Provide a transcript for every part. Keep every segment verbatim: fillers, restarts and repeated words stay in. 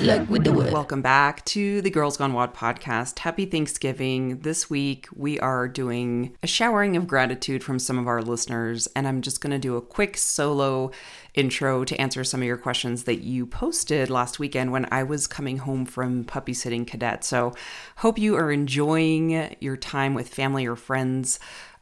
it like we do it. Welcome back to the Girls Gone Wild podcast. Happy Thanksgiving. This week we are doing a showering of gratitude from some of our listeners, and I'm just going to do a quick solo intro to answer some of your questions that you posted last weekend when I was coming home from puppy sitting Cadet. So hope you are enjoying your time with family or friends.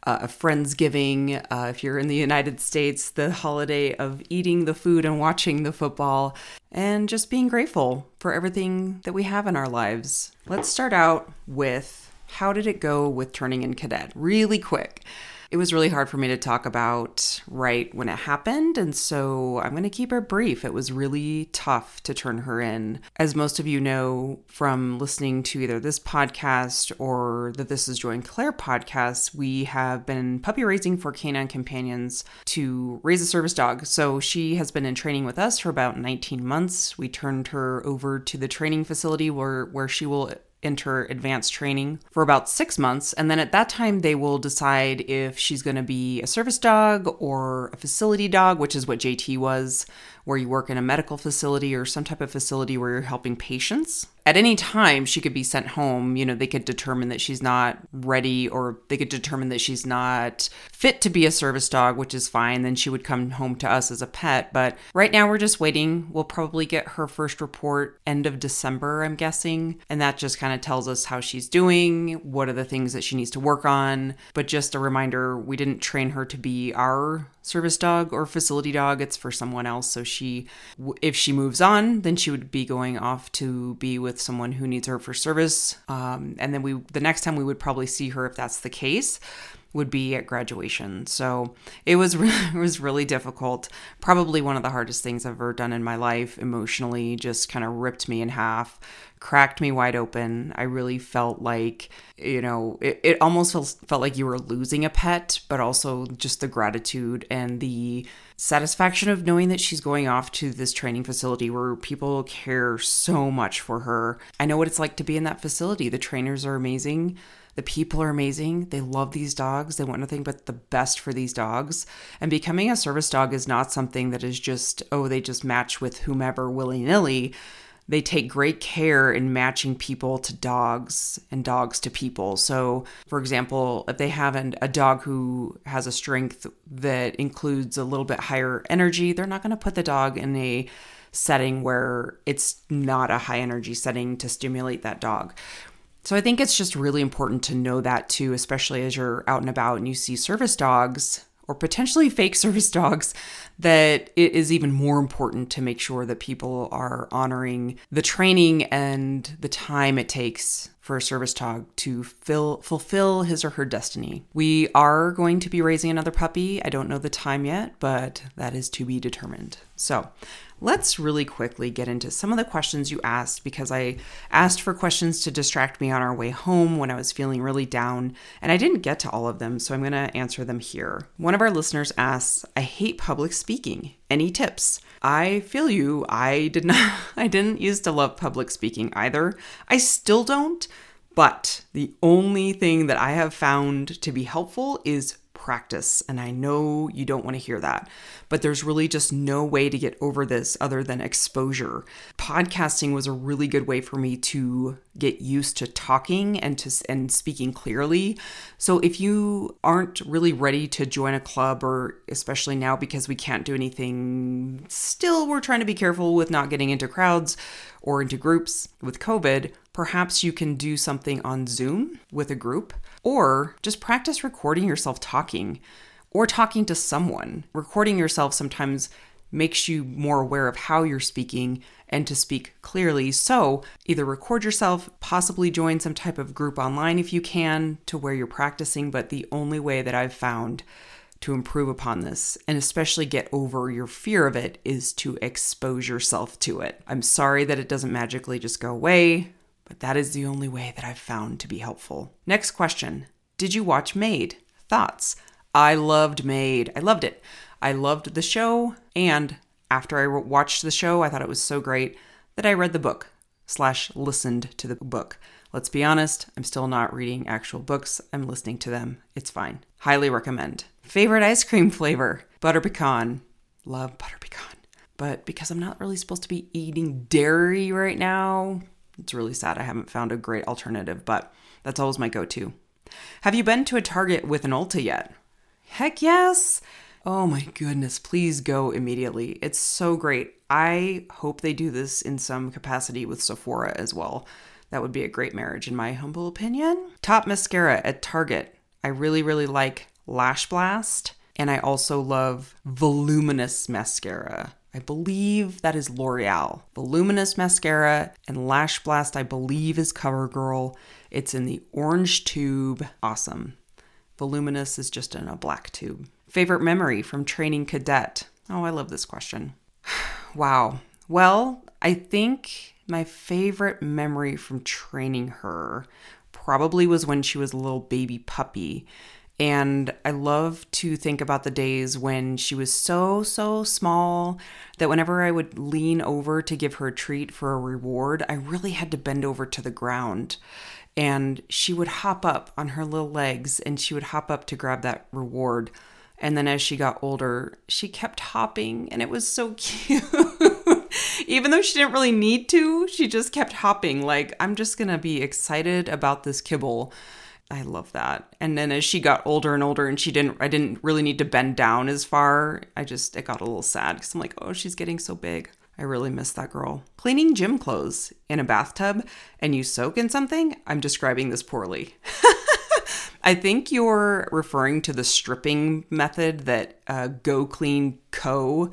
Uh, a Friendsgiving, uh, if you're in the United States, the holiday of eating the food and watching the football, and just being grateful for everything that we have in our lives. Let's start out with how did it go with turning in Cadet? Really quick. It was really hard for me to talk about right when it happened, and so I'm going to keep it brief. It was really tough to turn her in. As most of you know from listening to either this podcast or the This Is Joy and Claire podcast, we have been puppy raising for Canine Companions to raise a service dog. So she has been in training with us for about nineteen months. We turned her over to the training facility where, where she will enter advanced training for about six months. And then at that time, they will decide if she's going to be a service dog or a facility dog, which is what J T was, where you work in a medical facility or some type of facility where you're helping patients. At any time, she could be sent home. You know, they could determine that she's not ready, or they could determine that she's not fit to be a service dog, which is fine. Then she would come home to us as a pet. But right now, we're just waiting. We'll probably get her first report end of December, I'm guessing. And that just kind of tells us how she's doing, what are the things that she needs to work on. But just a reminder, we didn't train her to be our service dog or facility dog. It's for someone else. So she, if she moves on, then she would be going off to be with someone who needs her for service. Um, and then we, the next time we would probably see her, if that's the case, would be at graduation. So it was re- it was really difficult. Probably one of the hardest things I've ever done in my life emotionally. Just kind of ripped me in half, cracked me wide open. I really felt like, you know, it, it almost felt, felt like you were losing a pet, but also just the gratitude and the satisfaction of knowing that she's going off to this training facility where people care so much for her. I know what it's like to be in that facility. The trainers are amazing. The people are amazing. They love these dogs. They want nothing but the best for these dogs. And becoming a service dog is not something that is just, oh, they just match with whomever willy-nilly. They take great care in matching people to dogs and dogs to people. So, for example, if they have an, a dog who has a strength that includes a little bit higher energy, they're not going to put the dog in a setting where it's not a high energy setting to stimulate that dog. So I think it's just really important to know that too, especially as you're out and about and you see service dogs or potentially fake service dogs, that it is even more important to make sure that people are honoring the training and the time it takes for a service dog to fill, fulfill his or her destiny. We are going to be raising another puppy. I don't know the time yet, but that is to be determined. So let's really quickly get into some of the questions you asked, because I asked for questions to distract me on our way home when I was feeling really down, and I didn't get to all of them, so I'm going to answer them here. One of our listeners asks, I hate public speaking. Any tips? I feel you. I did not, I didn't used to love public speaking either. I still don't, but the only thing that I have found to be helpful is practice. And I know you don't want to hear that, but there's really just no way to get over this other than exposure. Podcasting was a really good way for me to get used to talking and to and speaking clearly. So if you aren't really ready to join a club, or especially now because we can't do anything, still we're trying to be careful with not getting into crowds or into groups with COVID, perhaps you can do something on Zoom with a group, or just practice recording yourself talking or talking to someone. Recording yourself sometimes makes you more aware of how you're speaking and to speak clearly. So either record yourself, possibly join some type of group online if you can to where you're practicing. But the only way that I've found to improve upon this, and especially get over your fear of it, is to expose yourself to it. I'm sorry that it doesn't magically just go away, but that is the only way that I've found to be helpful. Next question. Did you watch Made? Thoughts? I loved Made. I loved it. I loved the show. And after I watched the show, I thought it was so great that I read the book slash listened to the book. Let's be honest, I'm still not reading actual books. I'm listening to them. It's fine. Highly recommend. Favorite ice cream flavor? Butter pecan. Love butter pecan. but because I'm not really supposed to be eating dairy right now, it's really sad I haven't found a great alternative, but that's always my go-to. Have you been to a Target with an Ulta yet? Heck yes! Oh my goodness, please go immediately. It's so great. I hope they do this in some capacity with Sephora as well. That would be a great marriage in my humble opinion. Top mascara at Target. I really, really like Lash Blast, and I also love Voluminous Mascara. I believe that is L'Oreal. Voluminous Mascara and Lash Blast, I believe, is CoverGirl. It's in the orange tube. Awesome. Voluminous is just in a black tube. Favorite memory from training cadet? Oh, I love this question. Wow. Well, I think my favorite memory from training her probably was when she was a little baby puppy. And I love to think about the days when she was so, so small that whenever I would lean over to give her a treat for a reward, I really had to bend over to the ground. And she would hop up on her little legs and she would hop up to grab that reward. And then as she got older, she kept hopping and it was so cute. Even though she didn't really need to, she just kept hopping. Like, I'm just going to be excited about this kibble. I love that. And then as she got older and older and she didn't, I didn't really need to bend down as far. I just, it got a little sad because I'm like, oh, she's getting so big. I really miss that girl. Cleaning gym clothes in a bathtub and you soak in something. I'm describing this poorly. I think you're referring to the stripping method that uh, Go Clean Co.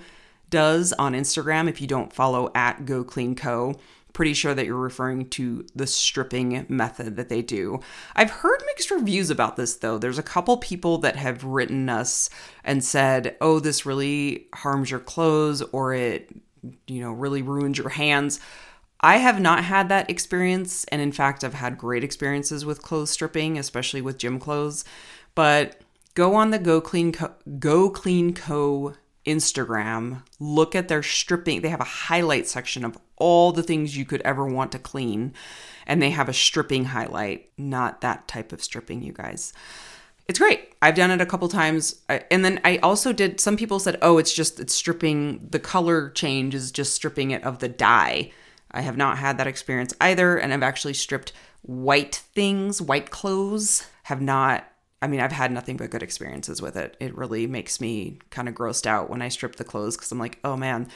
does on Instagram. If you don't follow at Go Clean Co., pretty sure that you're referring to the stripping method that they do. I've heard mixed reviews about this though. There's a couple people that have written us and said, oh, this really harms your clothes or it, you know, really ruins your hands. I have not had that experience. And in fact, I've had great experiences with clothes stripping, especially with gym clothes, but go on the Go Clean Co., Go Clean Co. Instagram, look at their stripping. They have a highlight section of all the things you could ever want to clean. And they have a stripping highlight, not that type of stripping, you guys. It's great. I've done it a couple times. And then I also did, some people said, oh, it's just, it's stripping. The color change is just stripping it of the dye. I have not had that experience either. And I've actually stripped white things, white clothes, have not I mean, I've had nothing but good experiences with it. It really makes me kind of grossed out when I strip the clothes because I'm like, oh man,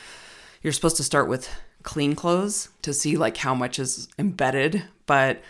you're supposed to start with clean clothes to see like how much is embedded. But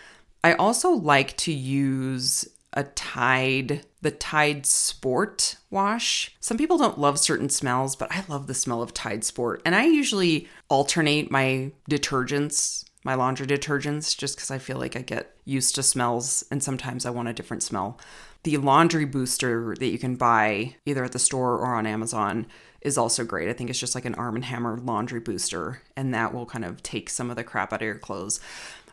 I also like to use a Tide, the Tide Sport wash. Some people don't love certain smells, but I love the smell of Tide Sport. And I usually alternate my detergents, my laundry detergents, just because I feel like I get used to smells and sometimes I want a different smell. The laundry booster that you can buy either at the store or on Amazon is also great. I think it's just like an Arm and Hammer laundry booster, and that will kind of take some of the crap out of your clothes.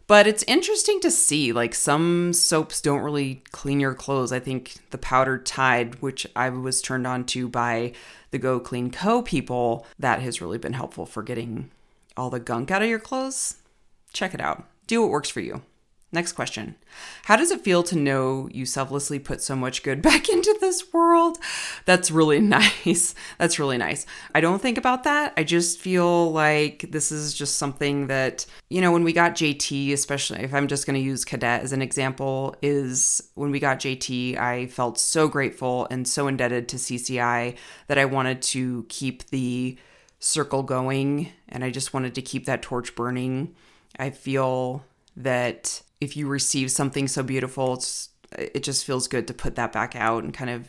But it's interesting to see, like some soaps don't really clean your clothes. I think the powdered Tide, which I was turned on to by the Go Clean Co. people, that has really been helpful for getting all the gunk out of your clothes. Check it out. Do what works for you. Next question. How does it feel to know you selflessly put so much good back into this world? That's really nice. That's really nice. I don't think about that. I just feel like this is just something that, you know, when we got J T, especially if I'm just going to use Cadet as an example, is when we got J T, I felt so grateful and so indebted to C C I that I wanted to keep the circle going. And I just wanted to keep that torch burning. I feel that if you receive something so beautiful, it's, it just feels good to put that back out and kind of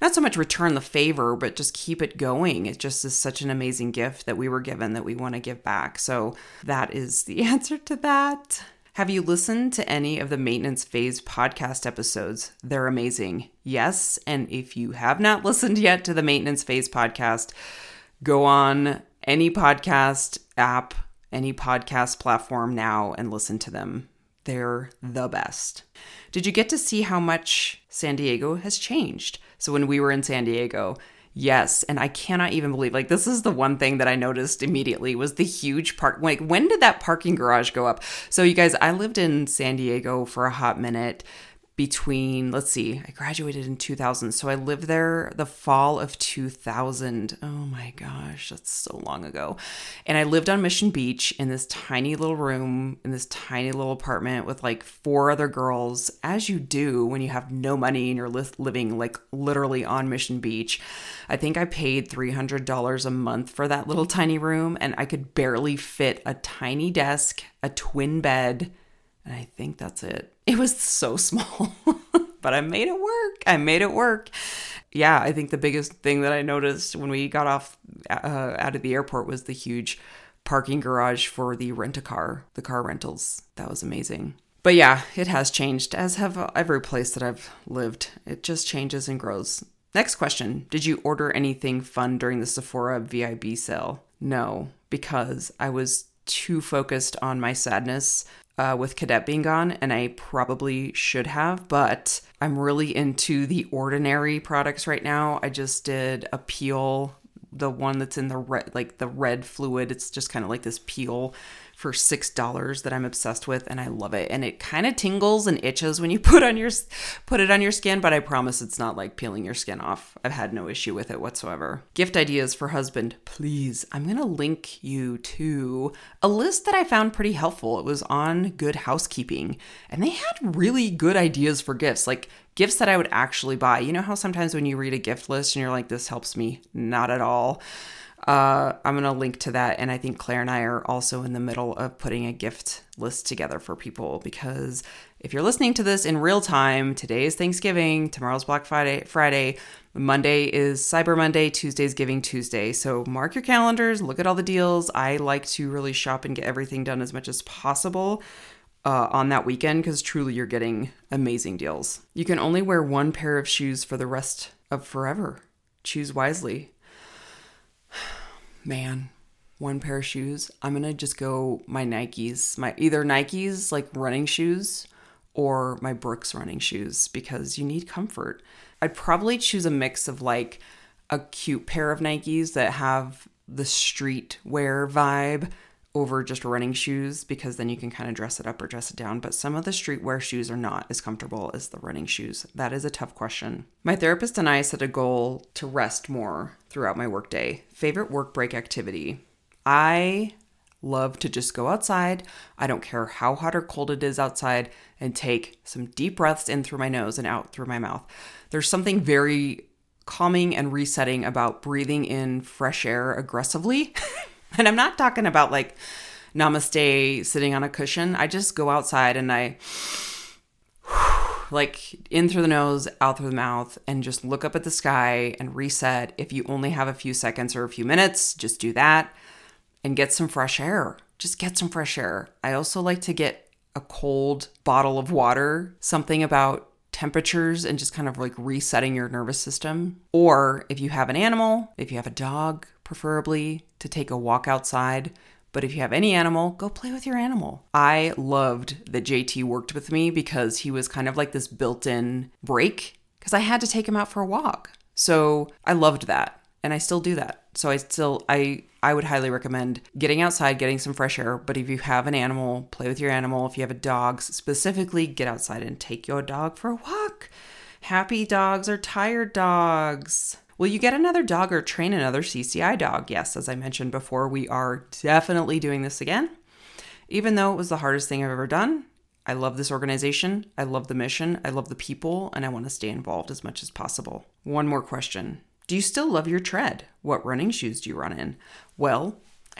not so much return the favor, but just keep it going. It just is such an amazing gift that we were given that we want to give back. So that is the answer to that. Have you listened to any of the Maintenance Phase podcast episodes? They're amazing. Yes. And if you have not listened yet to the Maintenance Phase podcast, go on any podcast app, any podcast platform now and listen to them. They're the best. Did you get to see how much San Diego has changed? So when we were in San Diego, yes, and I cannot even believe, like this is the one thing that I noticed immediately was the huge park. Like when did that parking garage go up? So you guys, I lived in San Diego for a hot minute between, let's see, I graduated in two thousand. So I lived there the fall of two thousand. Oh my gosh, that's so long ago. And I lived on Mission Beach in this tiny little room, in this tiny little apartment with like four other girls, as you do when you have no money and you're li- living like literally on Mission Beach. I think I paid three hundred dollars a month for that little tiny room, and I could barely fit a tiny desk, a twin bed, and I think that's it. It was so small, but I made it work. I made it work. Yeah, I think the biggest thing that I noticed when we got off uh, out of the airport was the huge parking garage for the rent-a-car, the car rentals. That was amazing. But yeah, it has changed, as have every place that I've lived. It just changes and grows. Next question. Did you order anything fun during the Sephora V I B sale? No, because I was too focused on my sadness Uh, with Cadet being gone, and I probably should have, but I'm really into The Ordinary products right now. I just did a peel, the one that's in the red, like the red fluid. It's just kind of like this peel for six dollars that I'm obsessed with, and I love it. And it kind of tingles and itches when you put on your put it on your skin, but I promise it's not like peeling your skin off. I've had no issue with it whatsoever. Gift ideas for husband, please. I'm going to link you to a list that I found pretty helpful. It was on Good Housekeeping, and they had really good ideas for gifts, like gifts that I would actually buy. You know how sometimes when you read a gift list and you're like, this helps me? Not at all. Uh, I'm going to link to that. And I think Claire and I are also in the middle of putting a gift list together for people, because if you're listening to this in real time, today is Thanksgiving, tomorrow's Black Friday, Friday, Monday is Cyber Monday, Tuesday's Giving Tuesday. So mark your calendars, look at all the deals. I like to really shop and get everything done as much as possible Uh, on that weekend, because truly you're getting amazing deals. You can only wear one pair of shoes for the rest of forever. Choose wisely. Man, one pair of shoes. I'm going to just go my Nikes, my either Nikes, like running shoes, or my Brooks running shoes, because you need comfort. I'd probably choose a mix of like a cute pair of Nikes that have the street wear vibe over just running shoes, because then you can kind of dress it up or dress it down. But some of the streetwear shoes are not as comfortable as the running shoes. That is a tough question. My therapist and I set a goal to rest more throughout my workday. Favorite work break activity. I love to just go outside. I don't care how hot or cold it is outside, and take some deep breaths in through my nose and out through my mouth. There's something very calming and resetting about breathing in fresh air aggressively. And I'm not talking about like namaste sitting on a cushion. I just go outside and I like in through the nose, out through the mouth, and just look up at the sky and reset. If you only have a few seconds or a few minutes, just do that and get some fresh air. Just get some fresh air. I also like to get a cold bottle of water, something about temperatures and just kind of like resetting your nervous system. Or if you have an animal, if you have a dog, preferably to take a walk outside. But if you have any animal, go play with your animal. I loved that J T worked with me, because he was kind of like this built-in break, because I had to take him out for a walk. So I loved that. And I still do that. So I still, I, I would highly recommend getting outside, getting some fresh air. But if you have an animal, play with your animal. If you have a dog, specifically get outside and take your dog for a walk. Happy dogs are tired dogs. Will you get another dog or train another C C I dog? Yes, as I mentioned before, we are definitely doing this again. Even though it was the hardest thing I've ever done, I love this organization, I love the mission, I love the people, and I want to stay involved as much as possible. One more question. Do you still love your tread? What running shoes do you run in? Well,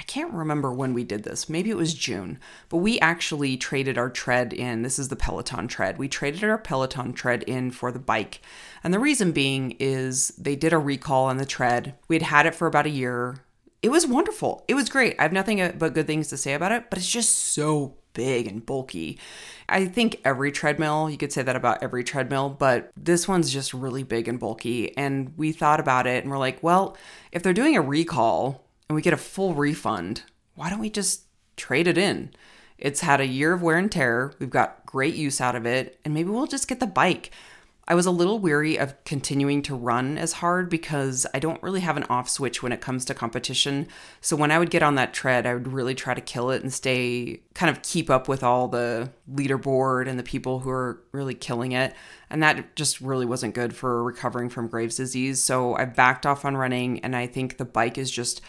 I can't remember when we did this. Maybe it was June, but we actually traded our tread in. This is the Peloton tread. We traded our Peloton tread in for the bike. And the reason being is they did a recall on the tread. We had had it for about a year. It was wonderful. It was great. I have nothing but good things to say about it, but it's just so big and bulky. I think every treadmill, you could say that about every treadmill, but this one's just really big and bulky. And we thought about it and we're like, well, if they're doing a recall and we get a full refund, why don't we just trade it in? It's had a year of wear and tear. We've got great use out of it. And maybe we'll just get the bike. I was a little weary of continuing to run as hard because I don't really have an off switch when it comes to competition. So when I would get on that tread, I would really try to kill it and stay, kind of keep up with all the leaderboard and the people who are really killing it. And that just really wasn't good for recovering from Graves' disease. So I backed off on running, and I think the bike is just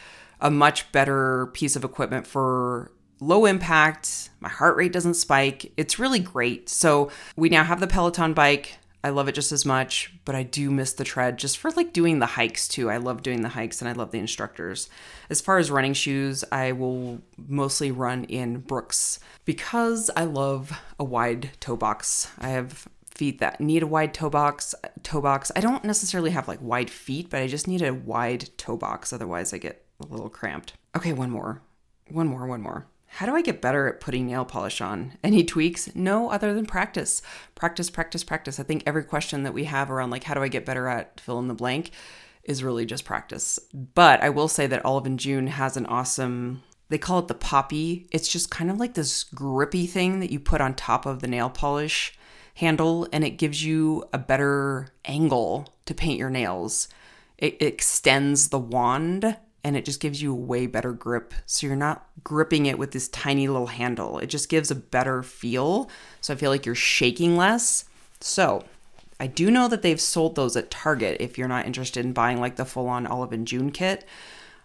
a much better piece of equipment for low impact. My heart rate doesn't spike. It's really great. So we now have the Peloton bike. I love it just as much, but I do miss the tread just for like doing the hikes too. I love doing the hikes and I love the instructors. As far as running shoes, I will mostly run in Brooks because I love a wide toe box. I have feet that need a wide toe box. Toe box. I don't necessarily have like wide feet, but I just need a wide toe box. Otherwise I get a little cramped. Okay, one more, one more, one more. How do I get better at putting nail polish on? Any tweaks? No, other than practice. Practice, practice, practice. I think every question that we have around like, how do I get better at fill in the blank is really just practice. But I will say that Olive and June has an awesome, they call it the poppy. It's just kind of like this grippy thing that you put on top of the nail polish handle, and it gives you a better angle to paint your nails. It extends the wand, and it just gives you a way better grip. So you're not gripping it with this tiny little handle. It just gives a better feel. So I feel like you're shaking less. So I do know that they've sold those at Target if you're not interested in buying like the full-on Olive and June kit.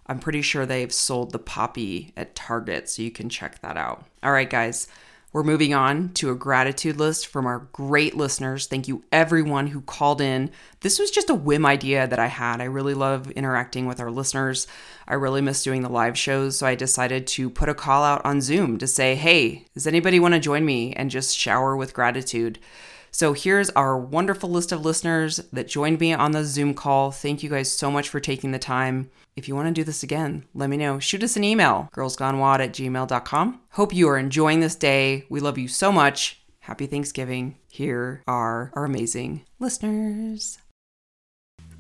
I'm pretty sure they've sold the Poppy at Target, so you can check that out. All right, guys. We're moving on to a gratitude list from our great listeners. Thank you, everyone who called in. This was just a whim idea that I had. I really love interacting with our listeners. I really miss doing the live shows, so I decided to put a call out on Zoom to say, hey, does anybody want to join me and just shower with gratitude? So here's our wonderful list of listeners that joined me on the Zoom call. Thank you guys so much for taking the time. If you want to do this again, let me know. Shoot us an email, girls gone wad at gmail dot com. Hope you are enjoying this day. We love you so much. Happy Thanksgiving. Here are our amazing listeners.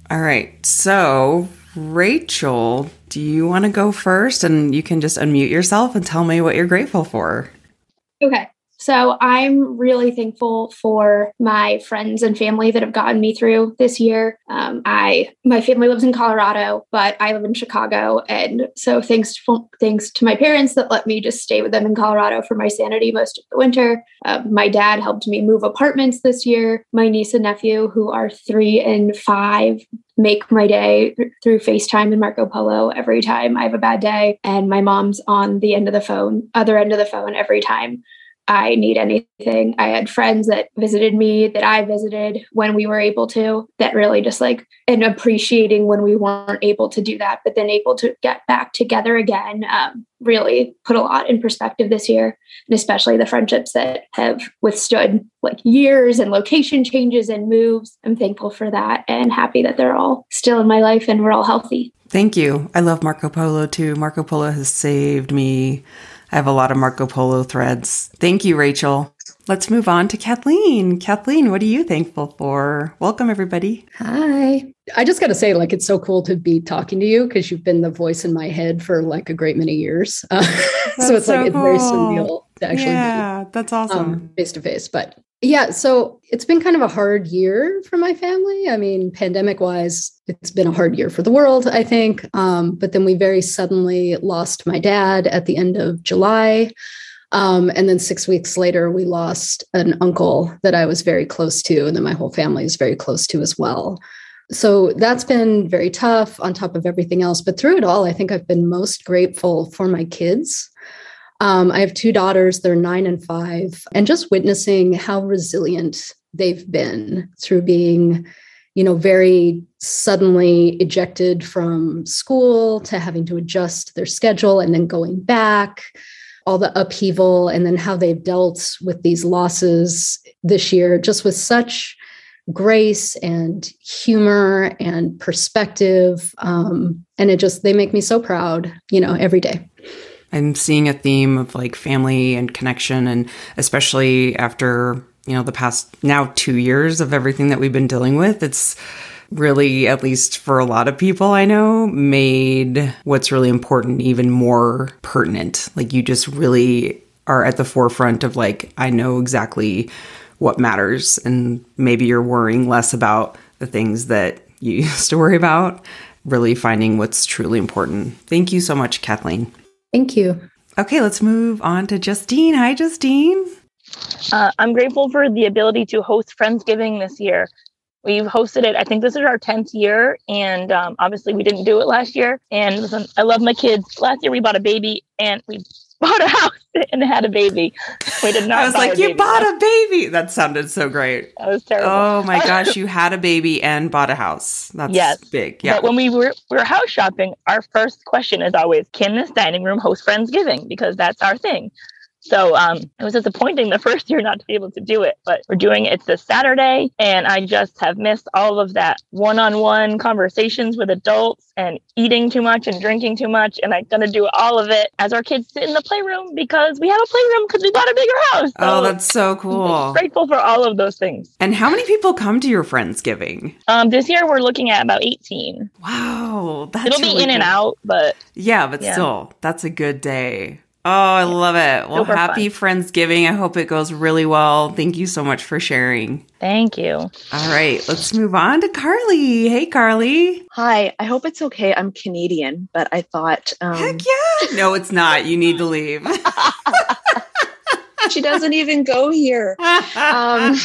All right. So, Rachel, do you want to go first? And you can just unmute yourself and tell me what you're grateful for. Okay. So I'm really thankful for my friends and family that have gotten me through this year. Um, I my family lives in Colorado, but I live in Chicago. And so thanks to, thanks to my parents that let me just stay with them in Colorado for my sanity most of the winter. Uh, my dad helped me move apartments this year. My niece and nephew, who are three and five, make my day through FaceTime and Marco Polo every time I have a bad day. And my mom's on the end of the phone, other end of the phone every time I need anything. I had friends that visited me, that I visited when we were able to, that really just like, and appreciating when we weren't able to do that, but then able to get back together again, um, really put a lot in perspective this year. And especially the friendships that have withstood like years and location changes and moves. I'm thankful for that and happy that they're all still in my life and we're all healthy. Thank you. I love Marco Polo too. Marco Polo has saved me. I have a lot of Marco Polo threads. Thank you, Rachel. Let's move on to Kathleen. Kathleen, what are you thankful for? Welcome, everybody. Hi. I just got to say, like, it's so cool to be talking to you because you've been the voice in my head for like a great many years. Uh, so it's so like, cool. It's very surreal to actually yeah, be that's awesome. face to face. But yeah, so it's been kind of a hard year for my family. I mean, pandemic wise, it's been a hard year for the world, I think. Um, but then we very suddenly lost my dad at the end of July. Um, and then six weeks later, we lost an uncle that I was very close to, and then my whole family is very close to as well. So that's been very tough on top of everything else. But through it all, I think I've been most grateful for my kids. Um, I have two daughters, they're nine and five, and just witnessing how resilient they've been through being, you know, very suddenly ejected from school to having to adjust their schedule and then going back, all the upheaval, and then how they've dealt with these losses this year, just with such grace and humor and perspective. Um, and it just, they make me so proud, you know, every day. I'm seeing a theme of like family and connection, and especially after, you know, the past now two years of everything that we've been dealing with, it's really, at least for a lot of people I know, made what's really important even more pertinent. Like you just really are at the forefront of like, I know exactly what matters, and maybe you're worrying less about the things that you used to worry about, really finding what's truly important. Thank you so much, Kathleen. Thank you. Okay, let's move on to Justine. Hi, Justine. Uh, I'm grateful for the ability to host Friendsgiving this year. We've hosted it, I think this is our tenth year, and um, obviously we didn't do it last year. And listen, I love my kids. Last year we bought a baby, and we bought a house and had a baby. We did not. I was buy like, a you baby bought now. a baby. That sounded so great. That was terrible. Oh my gosh, you had a baby and bought a house. That's yes. big. Yeah. But when we were we were house shopping, our first question is always, can this dining room host Friendsgiving? Because that's our thing. So um, it was disappointing the first year not to be able to do it, but we're doing it. It's this Saturday, and I just have missed all of that one-on-one conversations with adults and eating too much and drinking too much. And I'm going to do all of it as our kids sit in the playroom because we have a playroom because we bought a bigger house. So oh, that's so cool. I'm grateful for all of those things. And how many people come to your Friendsgiving? Um, this year, we're looking at about eighteen. Wow. That's It'll be really in cool. and out, but... Yeah, but yeah. still, that's a good day. Oh, I love it. Well, Super happy fun. Friendsgiving. I hope it goes really well. Thank you so much for sharing. Thank you. All right, let's move on to Carly. Hey, Carly. Hi. I hope it's okay. I'm Canadian, but I thought... Um... Heck yeah. No, it's not. You need to leave. She doesn't even go here. Um...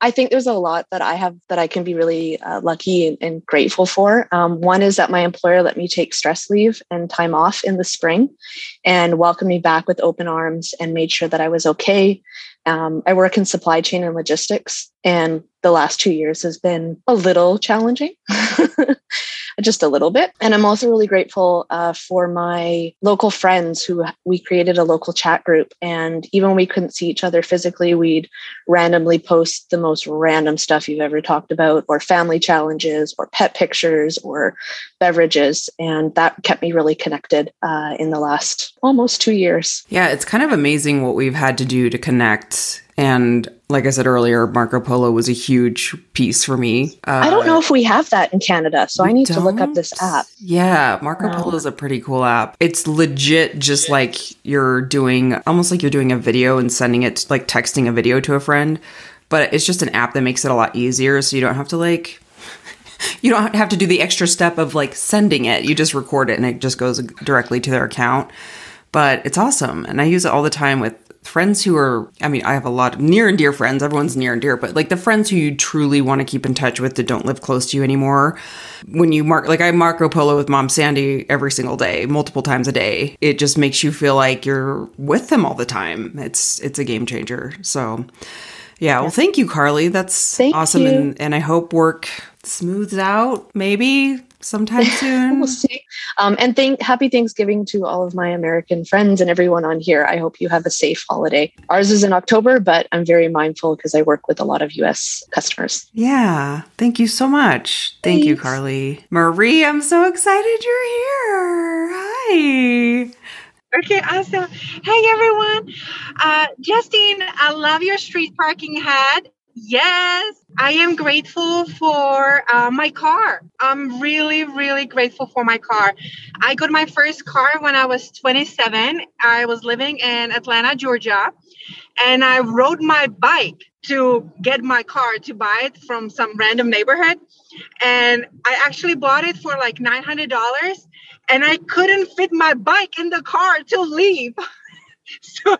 I think there's a lot that I have that I can be really uh, lucky and, and grateful for. Um, one is that my employer let me take stress leave and time off in the spring and welcomed me back with open arms and made sure that I was okay. Um, I work in supply chain and logistics, and the last two years has been a little challenging, just a little bit. And I'm also really grateful uh, for my local friends who we created a local chat group. And even when we couldn't see each other physically, we'd randomly post the most random stuff you've ever talked about, or family challenges or pet pictures or beverages. And that kept me really connected uh, in the last almost two years. Yeah, it's kind of amazing what we've had to do to connect. And like I said earlier, Marco Polo was a huge piece for me. Uh, I don't know if we have that in Canada, so I need don't? to look up this app. Yeah, Marco Polo is a pretty cool app. It's legit just like you're doing, almost like you're doing a video and sending it, like texting a video to a friend. But it's just an app that makes it a lot easier, so you don't have to like... You don't have to do the extra step of like sending it. You just record it and it just goes directly to their account. But it's awesome. And I use it all the time with friends who are, I mean, I have a lot of near and dear friends. Everyone's near and dear, but like the friends who you truly want to keep in touch with that don't live close to you anymore. When you mark, like I Marco Polo with Mom Sandy every single day, multiple times a day, it just makes you feel like you're with them all the time. It's, it's a game changer. So yeah. Well, thank you, Carly. That's thank awesome. You. And, and I hope work smooths out maybe sometime soon. We'll see. Um, and thank happy Thanksgiving to all of my American friends and everyone on here. I hope you have a safe holiday. Ours is in October, but I'm very mindful because I work with a lot of U S customers. Yeah. Thank you so much. Thanks. Thank you, Carly. Marie, I'm so excited you're here. Hi. Okay, awesome. Hey, everyone. Uh, Justine, I love your street parking hat. Yes, I am grateful for uh, my car. I'm really, really grateful for my car. I got my first car when I was twenty-seven. I was living in Atlanta, Georgia, and I rode my bike to get my car to buy it from some random neighborhood. And I actually bought it for like nine hundred dollars, and I couldn't fit my bike in the car to leave. So,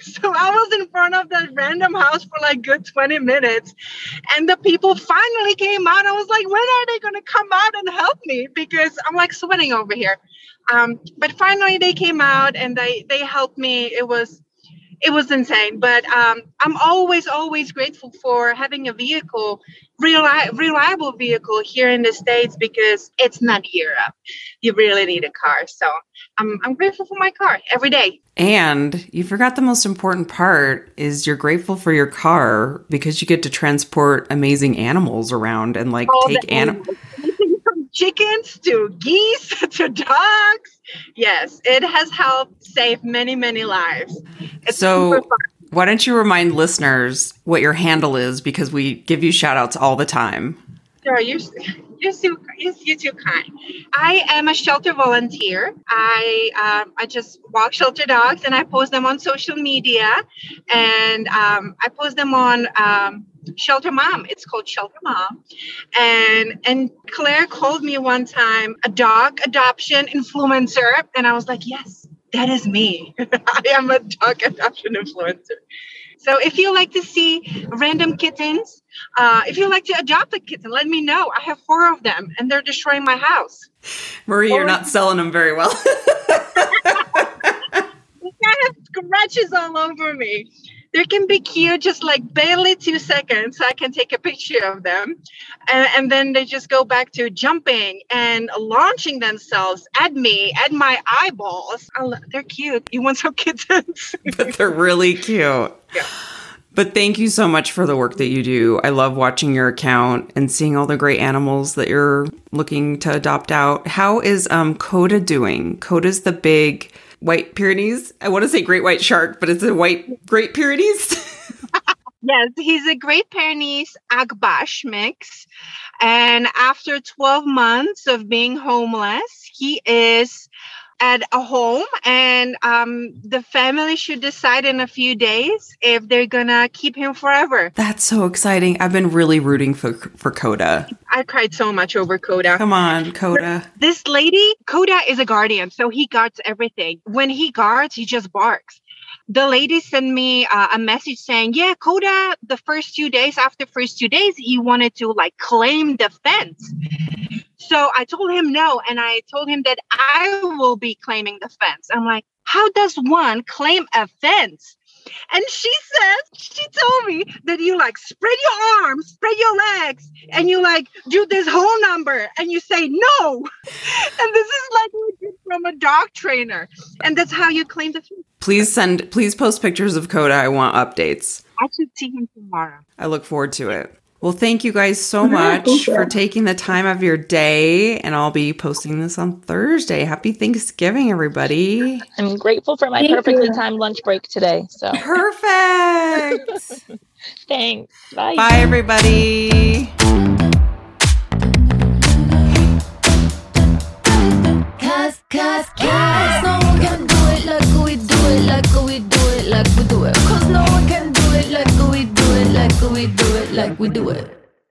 so I was in front of that random house for like good twenty minutes, and the people finally came out. I was like, when are they going to come out and help me? Because I'm like sweating over here. Um, but finally they came out and they, they helped me. It was, it was insane. But um, I'm always, always grateful for having a vehicle, reli- reliable vehicle here in the States, because it's not Europe. You really need a car. So I'm, I'm grateful for my car every day. And you forgot the most important part is you're grateful for your car because you get to transport amazing animals around and like All take animals. Anim- From chickens to geese to dogs. Yes, it has helped save many, many lives. It's so why don't you remind listeners what your handle is, because we give you shout outs all the time. Sure, you You're so, you're too kind. I am a shelter volunteer. I um, I just walk shelter dogs and I post them on social media, and um, I post them on um, Shelter Mom. It's called Shelter Mom. And and Claire called me one time a dog adoption influencer, and I was like, yes, that is me. I am a dog adoption influencer. So if you like to see random kittens, uh, if you like to adopt a kitten, let me know. I have four of them and they're destroying my house. Marie, four you're not them. selling them very well. I have scratches all over me. They can be cute, just like barely two seconds. I can take a picture of them. And, and then they just go back to jumping and launching themselves at me, at my eyeballs. I'll, they're cute. You want some kittens? But they're really cute. Yeah. But thank you so much for the work that you do. I love watching your account and seeing all the great animals that you're looking to adopt out. How is um, Coda doing? Coda's the big White Pyrenees. I want to say Great White Shark, but it's a White Great Pyrenees. Yes, he's a Great Pyrenees Akbash mix. And after twelve months of being homeless, he is at a home, and um, the family should decide in a few days if they're gonna keep him forever. That's so exciting. I've been really rooting for for Coda. I cried so much over Coda. Come on, Coda. But this lady, Coda is a guardian, so he guards everything. When he guards, he just barks. The lady sent me uh, a message saying, yeah, Coda, the first two days, after first two days, he wanted to like claim the fence. So I told him no, and I told him that I will be claiming the fence. I'm like, how does one claim a fence? And she says, she told me that you like spread your arms, spread your legs, and you like do this whole number and you say no. And this is like what you did from a dog trainer. And that's how you claim the fence. Please send, please post pictures of Coda. I want updates. I should see him tomorrow. I look forward to it. Well, thank you guys so much for taking the time of your day. And I'll be posting this on Thursday. Happy Thanksgiving, everybody. I'm grateful for my thank perfectly you. timed lunch break today. So perfect. Thanks. Bye. Bye, everybody. Cause, cause, cause no one can do it like we do it, like we do it, like we do it. Cause no one can do it like we do it. Like we do it, like we do it.